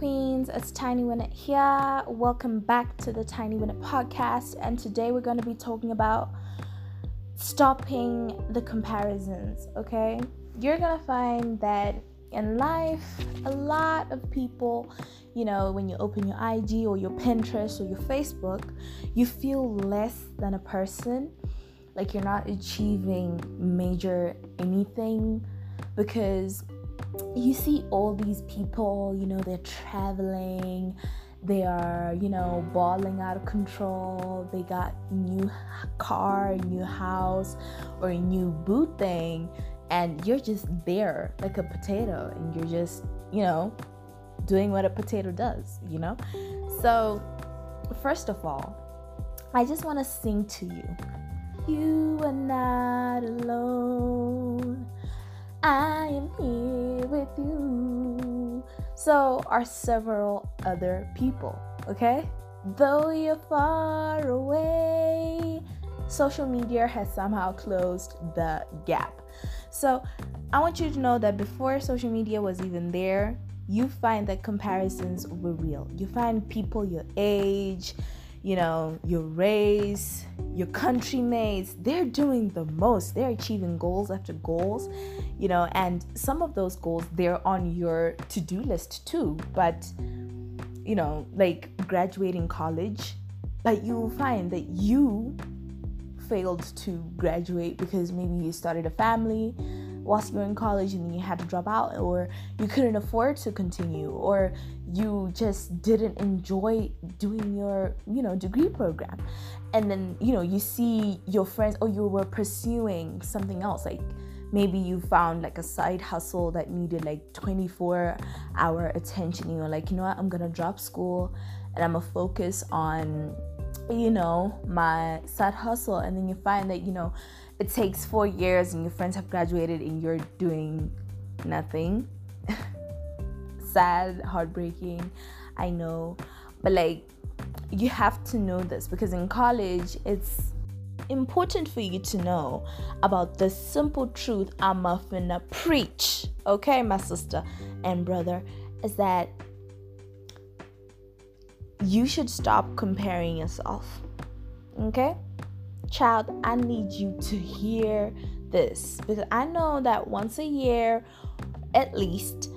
Queens, it's Tiny Winnet here. Welcome back to the Tiny Winnet podcast, and today we're going to be talking about stopping the comparisons, okay? You're going to find that in life, a lot of people, you know, when you open your IG or your Pinterest or your Facebook, you feel less than a person, like you're not achieving major anything because you see all these people, you know, they're traveling, they are, you know, balling out of control, they got a new car, a new house, or a new boot thing, and you're just there like a potato, and you're just, you know, doing what a potato does, you know? So, first of all, I just want to sing to you. You are not alone. I am here with you. So are several other people, okay? Though you're far away, social media has somehow closed the gap. So I want you to know that before social media was even there, you find that comparisons were real. You find people your age, you know, your race, your country mates, they're doing the most. They're achieving goals after goals, you know, and some of those goals, they're on your to-do list too. But, you know, like graduating college, but you will find that you failed to graduate because maybe you started a family whilst you were in college and then you had to drop out, or you couldn't afford to continue, or you just didn't enjoy doing your, you know, degree program. And then, you know, you see your friends, or you were pursuing something else, like maybe you found like a side hustle that needed like 24-hour attention. You were like, you know what, I'm gonna drop school and I'm gonna focus on, you know, my side hustle. And then you find that, you know, it takes 4 years and your friends have graduated and you're doing nothing. Sad, heartbreaking, I know, but like, you have to know this, because in college it's important for you to know about the finna truth I'm finna preach, okay, my sister and brother, is that you should stop comparing yourself, okay? Child, I need you to hear this, because I know that once a year, at least,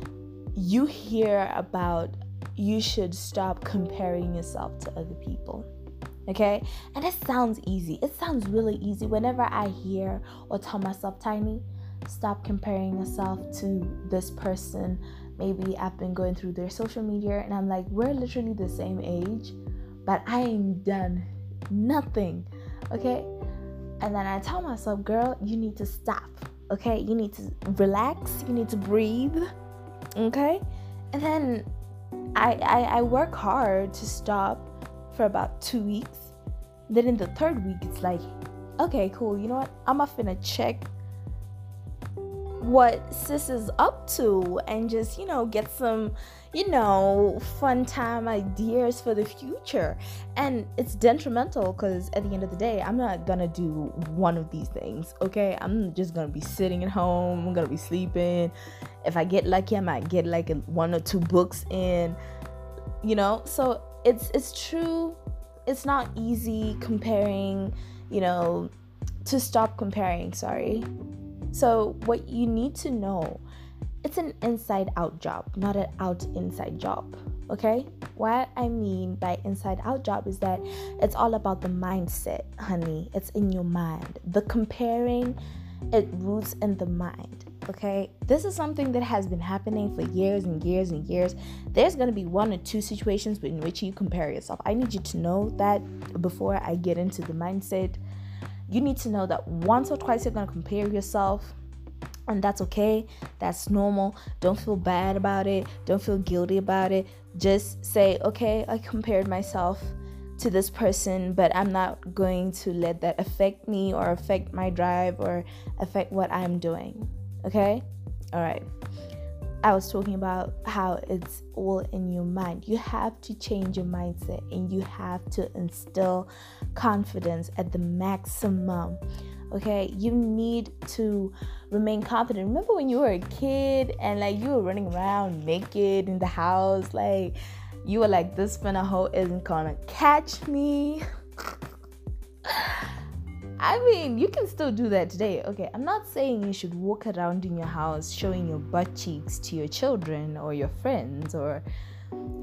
you hear about you should stop comparing yourself to other people, okay? And it sounds easy. It sounds really easy. Whenever I hear or tell myself, Tiny, stop comparing yourself to this person, maybe I've been going through their social media, and I'm like, we're literally the same age, but I ain't done nothing, okay? And then I tell myself, girl, you need to stop, okay? You need to relax, you need to breathe, okay? And then I work hard to stop for about 2 weeks. Then in the third week, it's like, okay, cool, you know what? I'm finna check what sis is up to and just, you know, get some, you know, fun time ideas for the future. And it's detrimental, because at the end of the day, I'm not gonna do one of these things, okay? I'm just gonna be sitting at home, I'm gonna be sleeping. If I get lucky, I might get like 1 or 2 books in, you know? So it's true, it's not easy comparing, you know, to stop comparing, sorry. So what you need to know, it's an inside-out job, not an out-inside job, okay? What I mean by inside-out job is that it's all about the mindset, honey. It's in your mind. The comparing, it roots in the mind, okay? This is something that has been happening for years and years and years. There's going to be 1 or 2 situations in which you compare yourself. I need you to know that before I get into the mindset. You need to know that once or twice you're going to compare yourself, and that's okay. That's normal. Don't feel bad about it. Don't feel guilty about it. Just say, okay, I compared myself to this person, but I'm not going to let that affect me or affect my drive or affect what I'm doing. Okay? All right. I was talking about how it's all in your mind. You have to change your mindset, and you have to instill confidence at the maximum, okay? You need to remain confident. Remember when you were a kid and like you were running around naked in the house, like you were like, this hoe isn't gonna catch me. I mean, you can still do that today, okay? I'm not saying you should walk around in your house showing your butt cheeks to your children or your friends, or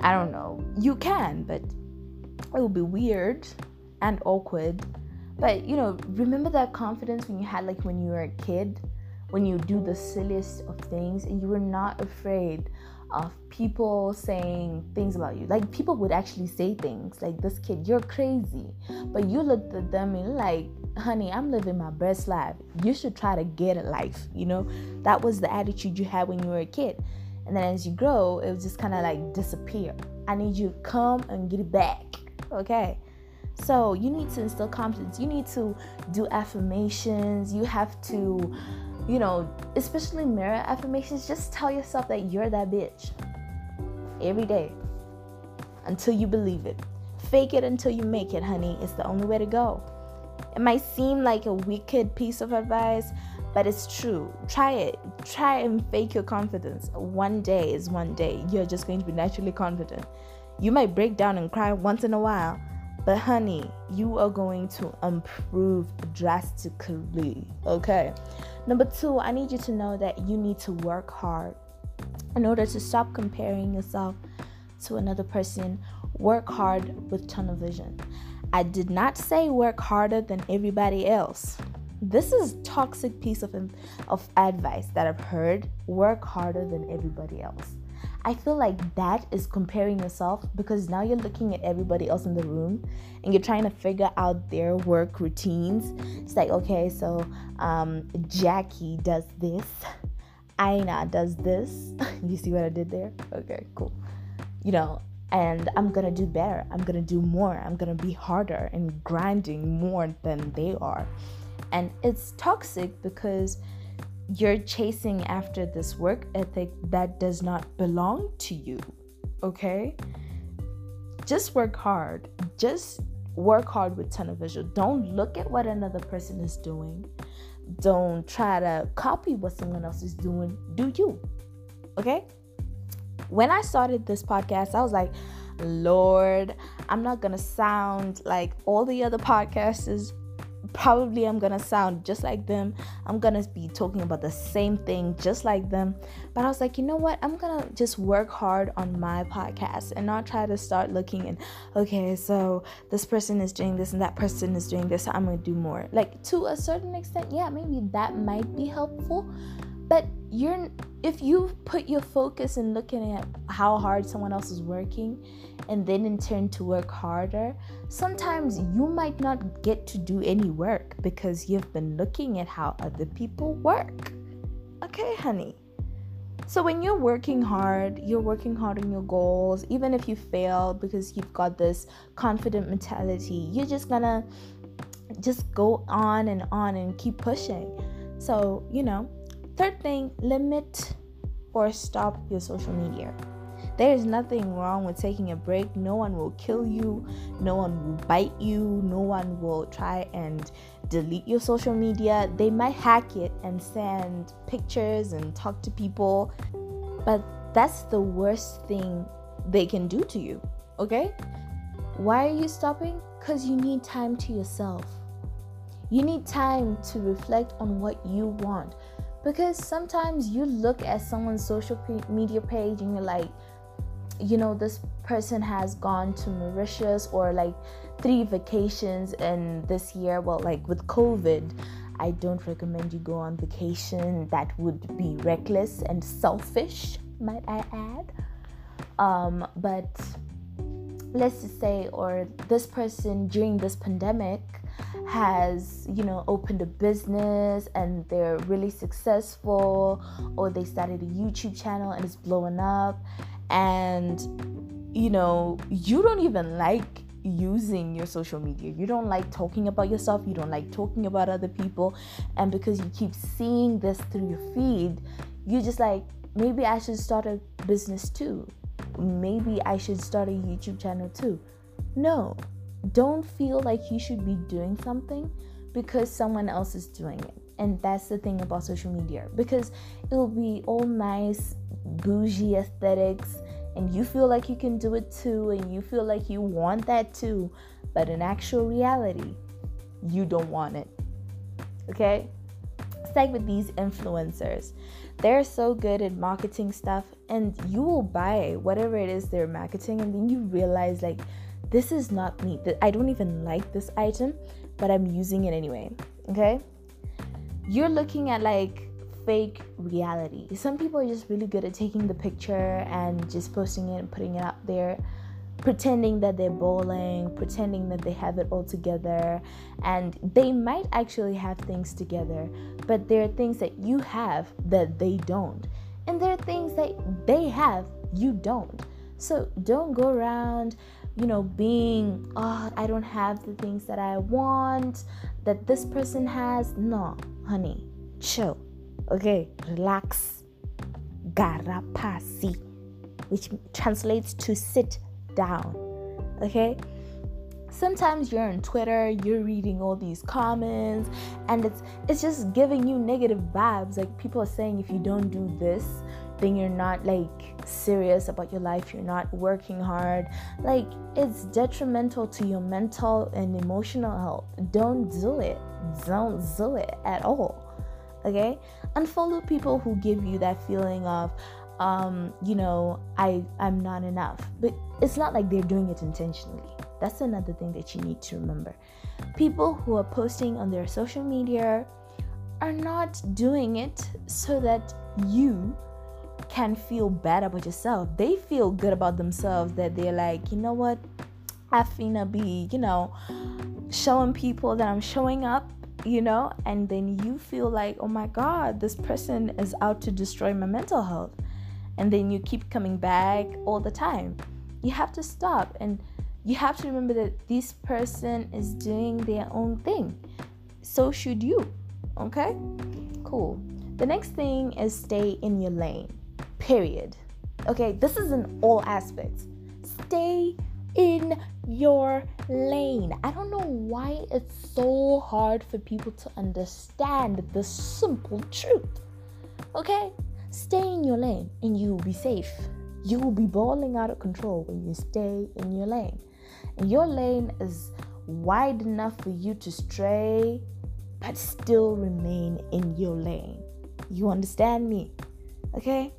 I don't know. You can, but it will be weird and awkward. But, you know, remember that confidence when you had, like, when you were a kid, when you do the silliest of things and you were not afraid of people saying things about you. Like, people would actually say things like, this kid, you're crazy. But you looked at them and like, honey, I'm living my best life. You should try to get a life, you know? That was the attitude you had when you were a kid. And then as you grow, it would just kind of like disappear. I need you to come and get it back, okay? So you need to instill confidence. You need to do affirmations. You have to, you know, especially mirror affirmations. Just tell yourself that you're that bitch every day until you believe it. Fake it until you make it, honey. It's the only way to go. It might seem like a wicked piece of advice, but it's true. Try it. Try and fake your confidence. One day is one day. You're just going to be naturally confident. You might break down and cry once in a while, but honey, you are going to improve drastically, okay? 2, I need you to know that you need to work hard. In order to stop comparing yourself to another person, work hard with tunnel vision. I did not say work harder than everybody else. This is a toxic piece of advice that I've heard. Work harder than everybody else. I feel like that is comparing yourself, because now you're looking at everybody else in the room and you're trying to figure out their work routines. It's like, okay, so Jackie does this. Aina does this. You see what I did there? Okay, cool. You know, and I'm going to do better. I'm going to do more. I'm going to be harder and grinding more than they are. And it's toxic because you're chasing after this work ethic that does not belong to you, okay? Just work hard. Just work hard with tunnel vision. Don't look at what another person is doing. Don't try to copy what someone else is doing. Do you, okay? When I started this podcast, I was like, Lord, I'm not going to sound like all the other podcasters. Probably I'm gonna sound just like them. I'm gonna be talking about the same thing just like them. But I was like, you know what, I'm gonna just work hard on my podcast and not try to start looking and, okay, so this person is doing this and that person is doing this, so I'm gonna do more. Like, to a certain extent, yeah, maybe that might be helpful, but if you put your focus in looking at how hard someone else is working and then in turn to work harder, sometimes you might not get to do any work because you've been looking at how other people work. Okay, honey? So when you're working hard on your goals, even if you fail, because you've got this confident mentality, you're just gonna just go on and keep pushing. So, you know, 3rd thing, limit or stop your social media. There is nothing wrong with taking a break. No one will kill you. No one will bite you. No one will try and delete your social media. They might hack it and send pictures and talk to people, but that's the worst thing they can do to you, okay? Why are you stopping? Because you need time to yourself. You need time to reflect on what you want. Because sometimes you look at someone's social media page and you're like, you know, this person has gone to Mauritius or like 3 vacations in this year. Well, like with COVID, I don't recommend you go on vacation. That would be reckless and selfish, might I add. But let's just say, or this person during this pandemic has, you know, opened a business and they're really successful, or they started a YouTube channel and it's blowing up, and you know, you don't even like using your social media. You don't like talking about yourself. You don't like talking about other people. And because you keep seeing this through your feed, you're just like, maybe I should start a business too. Maybe I should start a YouTube channel too. No. Don't feel like you should be doing something because someone else is doing it. And that's the thing about social media, because it'll be all nice, bougie aesthetics, and you feel like you can do it too, and you feel like you want that too, but in actual reality, you don't want it, okay? It's like with these influencers. They're so good at marketing stuff, and you will buy whatever it is they're marketing, and then you realize, like, this is not me. I don't even like this item, but I'm using it anyway, okay? You're looking at, like, fake reality. Some people are just really good at taking the picture and just posting it and putting it out there, pretending that they're bowling, pretending that they have it all together, and they might actually have things together, but there are things that you have that they don't, and there are things that they have you don't. So don't go around, you know, being, oh, I don't have the things that I want, that this person has. No, honey, chill, okay? Relax. Garapasi, which translates to sit down, okay? Sometimes you're on Twitter, you're reading all these comments, and it's just giving you negative vibes. Like, people are saying, if you don't do this, then you're not, like, serious about your life, you're not working hard. Like, it's detrimental to your mental and emotional health. Don't do it at all, okay? Unfollow people who give you that feeling of you know, I'm not enough. But it's not like they're doing it intentionally. That's another thing that you need to remember. People who are posting on their social media are not doing it so that you can feel bad about yourself. They feel good about themselves, that they're like, you know what, I finna be, you know, showing people that I'm showing up, you know. And then you feel like, oh my God, this person is out to destroy my mental health. And then you keep coming back all the time. You have to stop, and you have to remember that this person is doing their own thing. So should you, okay? Cool. The next thing is stay in your lane, period. Okay, this is in all aspects. Stay in your lane. I don't know why it's so hard for people to understand the simple truth, okay? Stay in your lane and you will be safe. You will be balling out of control when you stay in your lane. And your lane is wide enough for you to stray, but still remain in your lane. You understand me? Okay?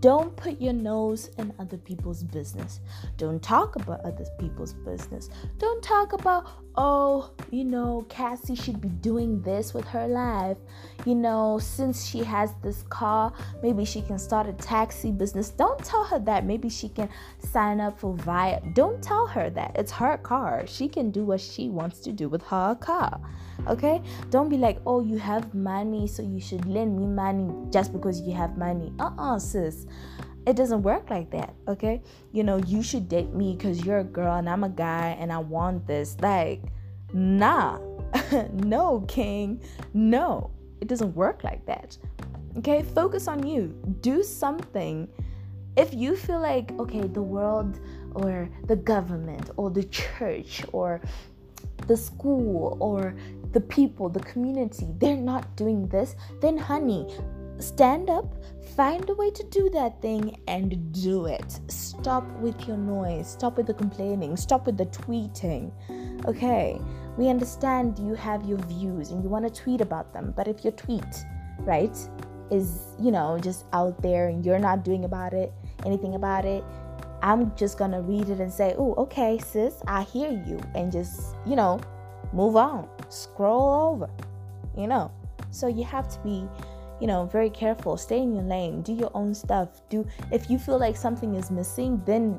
Don't put your nose in other people's business. Don't talk about other people's business. Don't talk about, oh, you know, Cassie should be doing this with her life. You know, since she has this car, maybe she can start a taxi business. Don't tell her that. Maybe she can sign up for Via. Don't tell her that. It's her car. She can do what she wants to do with her car. Okay? Don't be like, oh, you have money, so you should lend me money just because you have money. Sis. It doesn't work like that, okay? You know, you should date me because you're a girl and I'm a guy and I want this. Like, nah. No, king. No. It doesn't work like that, okay? Focus on you. Do something. If you feel like, okay, the world or the government or the church or the school or the people, the community, they're not doing this, then honey, stand up, find a way to do that thing and do it. Stop with your noise. Stop with the complaining. Stop with the tweeting. Okay, we understand you have your views and you want to tweet about them. But if your tweet, right, is, you know, just out there and you're not doing about it, anything about it, I'm just going to read it and say, oh, okay, sis, I hear you. And just, you know, move on. Scroll over, you know. So you have to be, you know, very careful. Stay in your lane. Do your own stuff. If you feel like something is missing, then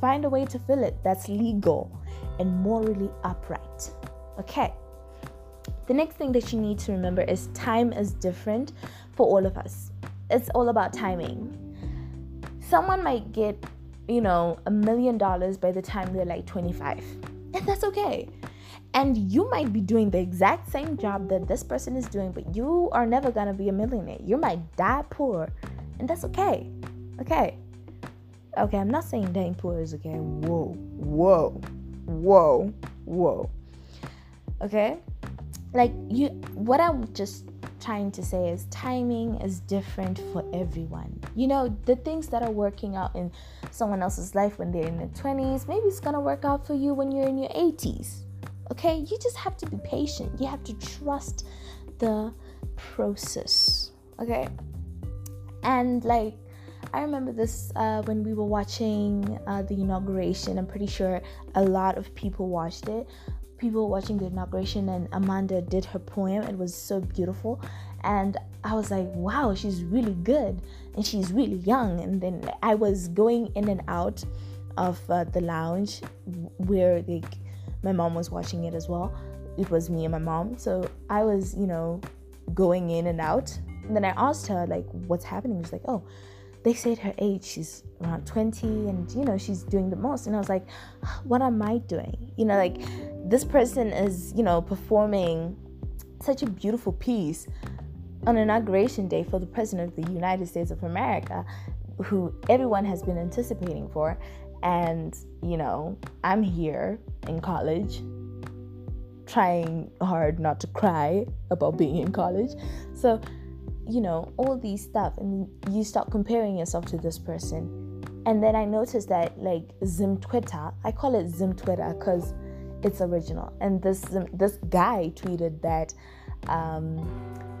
find a way to fill it that's legal and morally upright. Okay. The next thing that you need to remember is time is different for all of us. It's all about timing. Someone might get, you know, $1 million by the time they're like 25, and that's okay. And you might be doing the exact same job that this person is doing, but you are never gonna be a millionaire. You might die poor, and that's okay. Okay, I'm not saying dying poor is okay. Whoa. okay? Like, you, what I'm just trying to say is timing is different for everyone. You know, the things that are working out in someone else's life when they're in their 20s, maybe it's gonna work out for you when you're in your 80s, okay? You just have to be patient. You have to trust the process, okay? And like, I remember this when we were watching the inauguration. I'm pretty sure a lot of people watched it. People watching the inauguration, and Amanda did her poem. It was so beautiful, and I was like, wow, she's really good, and she's really young. And then I was going in and out of the lounge where like my mom was watching it as well. It was me and my mom, so I was, you know, going in and out. And then I asked her, like, what's happening? She's like, oh, they said her age, she's around 20, and you know, she's doing the most. And I was like, what am I doing? You know, like, this person is, you know, performing such a beautiful piece on inauguration day for the President of the United States of America, who everyone has been anticipating for. And, you know, I'm here in college, trying hard not to cry about being in college. So, you know, all these stuff, and you start comparing yourself to this person. And then I noticed that, like, Zim Twitter, I call it Zim Twitter because it's original. And this guy tweeted that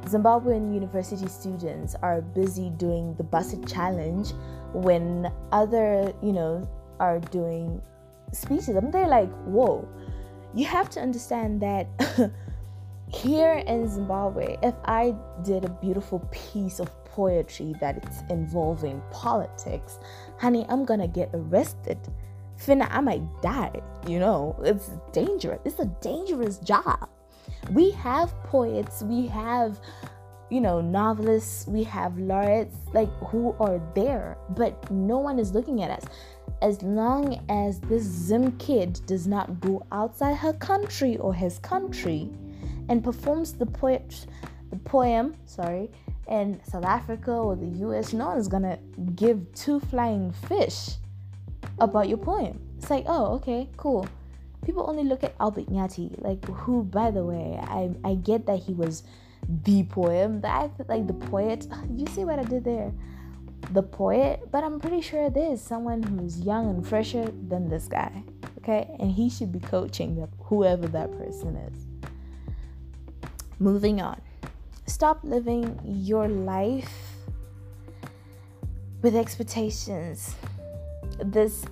Zimbabwean university students are busy doing the Busset Challenge when other, you know, are doing speeches. And they're like, whoa, you have to understand that. Here in Zimbabwe, if I did a beautiful piece of poetry that it's involving politics, honey, I'm gonna get arrested. Finna, I might die, you know. It's dangerous. It's a dangerous job. We have poets, we have, you know, novelists, we have laureates, like, who are there, but no one is looking at us. As long as this Zim kid does not go outside her country or his country and performs the poem, in South Africa or the US, no one's gonna give two flying fish about your poem. It's like, oh, okay, cool. People only look at Albert Nyati, like, who, by the way, I get that he was the poem, that I feel like the poet. You see what I did there? The poet. But I'm pretty sure there's someone who's young and fresher than this guy, okay? And he should be coaching whoever that person is. Moving on. Stop living your life with expectations. This,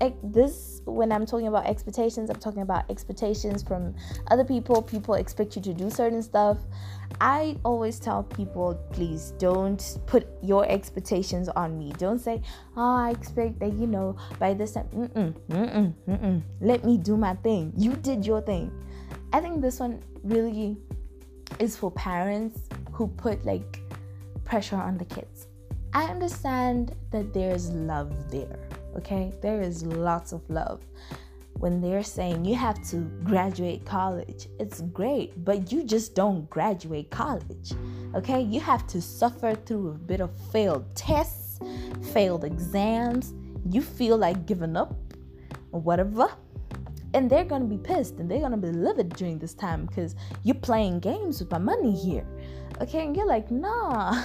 when I'm talking about expectations, I'm talking about expectations from other people. People expect you to do certain stuff. I always tell people, please don't put your expectations on me. Don't say, oh, I expect that, you know, by this time. Let me do my thing. You did your thing. I think this one really is for parents who put, like, pressure on the kids. I understand that there is love there, okay? There is lots of love. When they're saying you have to graduate college, it's great, but you just don't graduate college, okay? You have to suffer through a bit of failed tests, failed exams. You feel like giving up or whatever. And they're going to be pissed, and they're going to be livid during this time because you're playing games with my money here. Okay, and you're like, nah,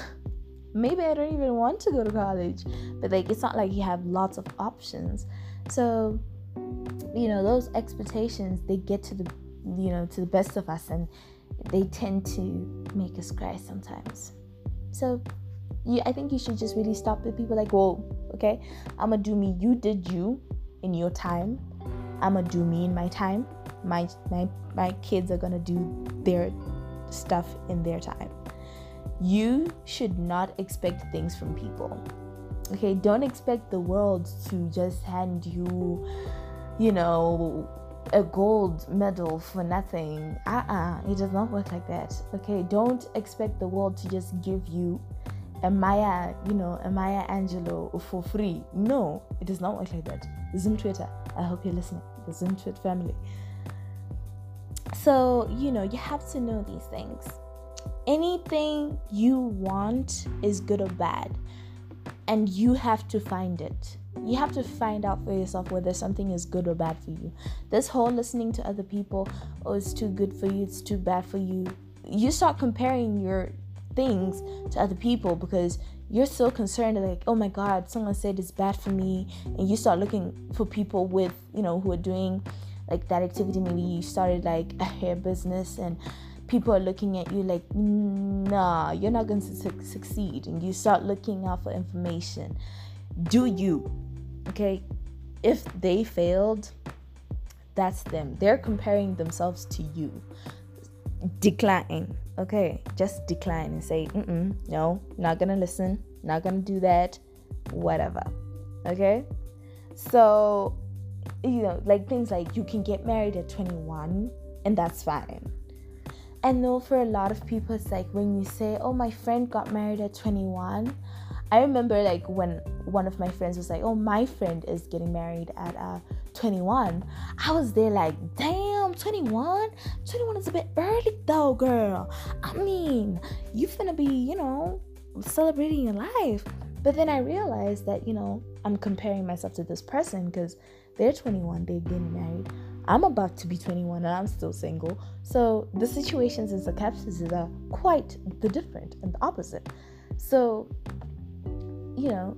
maybe I don't even want to go to college. But, like, it's not like you have lots of options. So, you know, those expectations, they get to the, you know, to the best of us, and they tend to make us cry sometimes. So, I think you should just really stop with people like, whoa, okay, I'm going to do me. You did you in your time. I'm gonna do me in my time. My kids are gonna do their stuff in their time. You should not expect things from people. Okay, don't expect the world to just hand you, you know, a gold medal for nothing. It does not work like that. Okay, don't expect the world to just give you a Maya Angelou for free. No, it does not work like that. Zim Twitter, I hope you're listening. The Zim Twitter family. So, you know, you have to know these things. Anything you want is good or bad, and you have to find it. You have to find out for yourself whether something is good or bad for you. This whole listening to other people, oh, it's too good for you, it's too bad for you. You start comparing your things to other people because you're so concerned, like, oh my God, someone said it's bad for me. And you start looking for people with, you know, who are doing like that activity. Maybe you started like a hair business and people are looking at you like, nah, you're not going to succeed. And you start looking out for information. Do you? Okay? If they failed, that's them. They're comparing themselves to you. Decline. Okay, just decline and say, no, not gonna listen, not gonna do that, whatever. Okay, so, you know, like things like you can get married at 21 and that's fine. I know for a lot of people it's like when you say, oh, my friend got married at 21. I remember like when one of my friends was like, oh, my friend is getting married at 21. I was there like, damn, 21? 21 is a bit early though, girl. I mean, you finna be, you know, celebrating your life. But then I realized that, you know, I'm comparing myself to this person because they're 21, they're getting married. I'm about to be 21 and I'm still single. So the situations and circumstances are quite the different and the opposite. So, you know,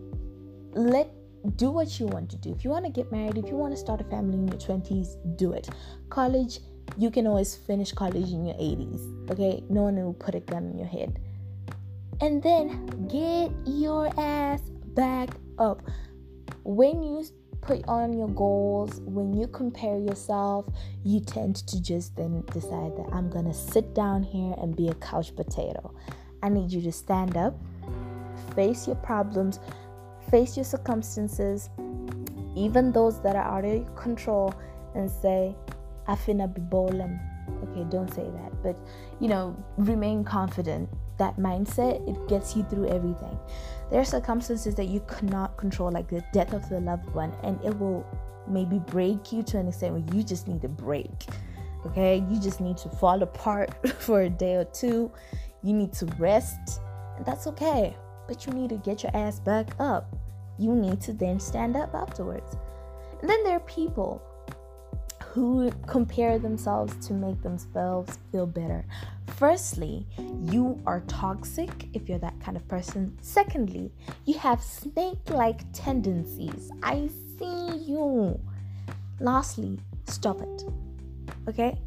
do what you want to do. If you want to get married, if you want to start a family in your 20s, do it. College, you can always finish college in your 80s, okay? No one will put a gun in your head. And then get your ass back up. When you put on your goals, when you compare yourself, you tend to just then decide that I'm going to sit down here and be a couch potato. I need you to stand up, face your problems, face your circumstances, even those that are out of your control, and say, I finna be ballin'. Okay, don't say that, but you know, remain confident. That mindset, it gets you through everything. There are circumstances that you cannot control, like the death of the loved one, and it will maybe break you to an extent where you just need a break. Okay, you just need to fall apart for a day or two. You need to rest, and that's okay. But you need to get your ass back up. You need to then stand up afterwards. And then there are people who compare themselves to make themselves feel better. Firstly, you are toxic if you're that kind of person. Secondly, you have snake-like tendencies. I see you. Lastly, stop it. Okay?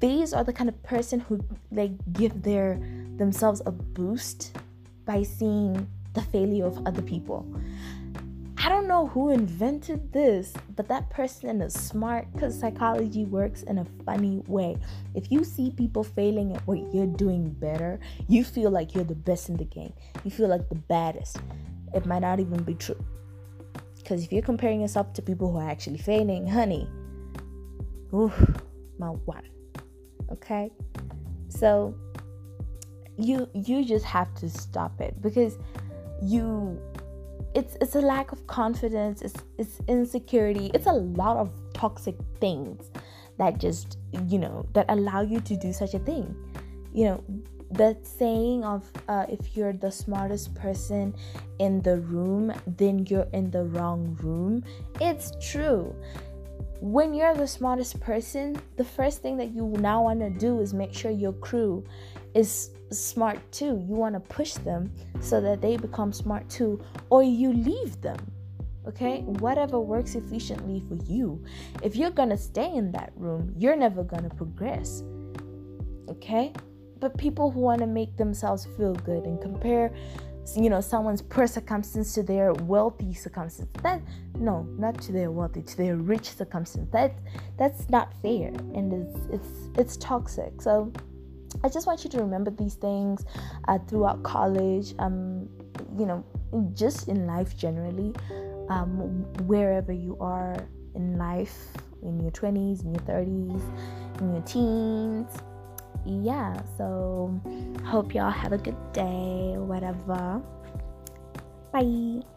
These are the kind of person who like give themselves a boost by seeing the failure of other people. I don't know who invented this, but that person is smart because psychology works in a funny way. If you see people failing at what you're doing better, you feel like you're the best in the game. You feel like the baddest. It might not even be true. Because if you're comparing yourself to people who are actually failing, honey, oof, my one. Okay? So you just have to stop it, because it's a lack of confidence, it's insecurity, it's a lot of toxic things that just, you know, that allow you to do such a thing. You know, that saying of if you're the smartest person in the room, then you're in the wrong room. It's true. When you're the smartest person, the first thing that you now want to do is make sure your crew is smart too. You want to push them so that they become smart too, or you leave them. Okay, whatever works efficiently for you. If you're gonna stay in that room, you're never gonna progress. Okay, but people who want to make themselves feel good and compare, you know, someone's poor circumstance to their wealthy circumstance, to their rich circumstance, that's not fair, and it's toxic. So I just want you to remember these things throughout college, you know, just in life generally, wherever you are in life, in your 20s, in your 30s, in your teens. Yeah, so hope y'all have a good day, whatever. Bye.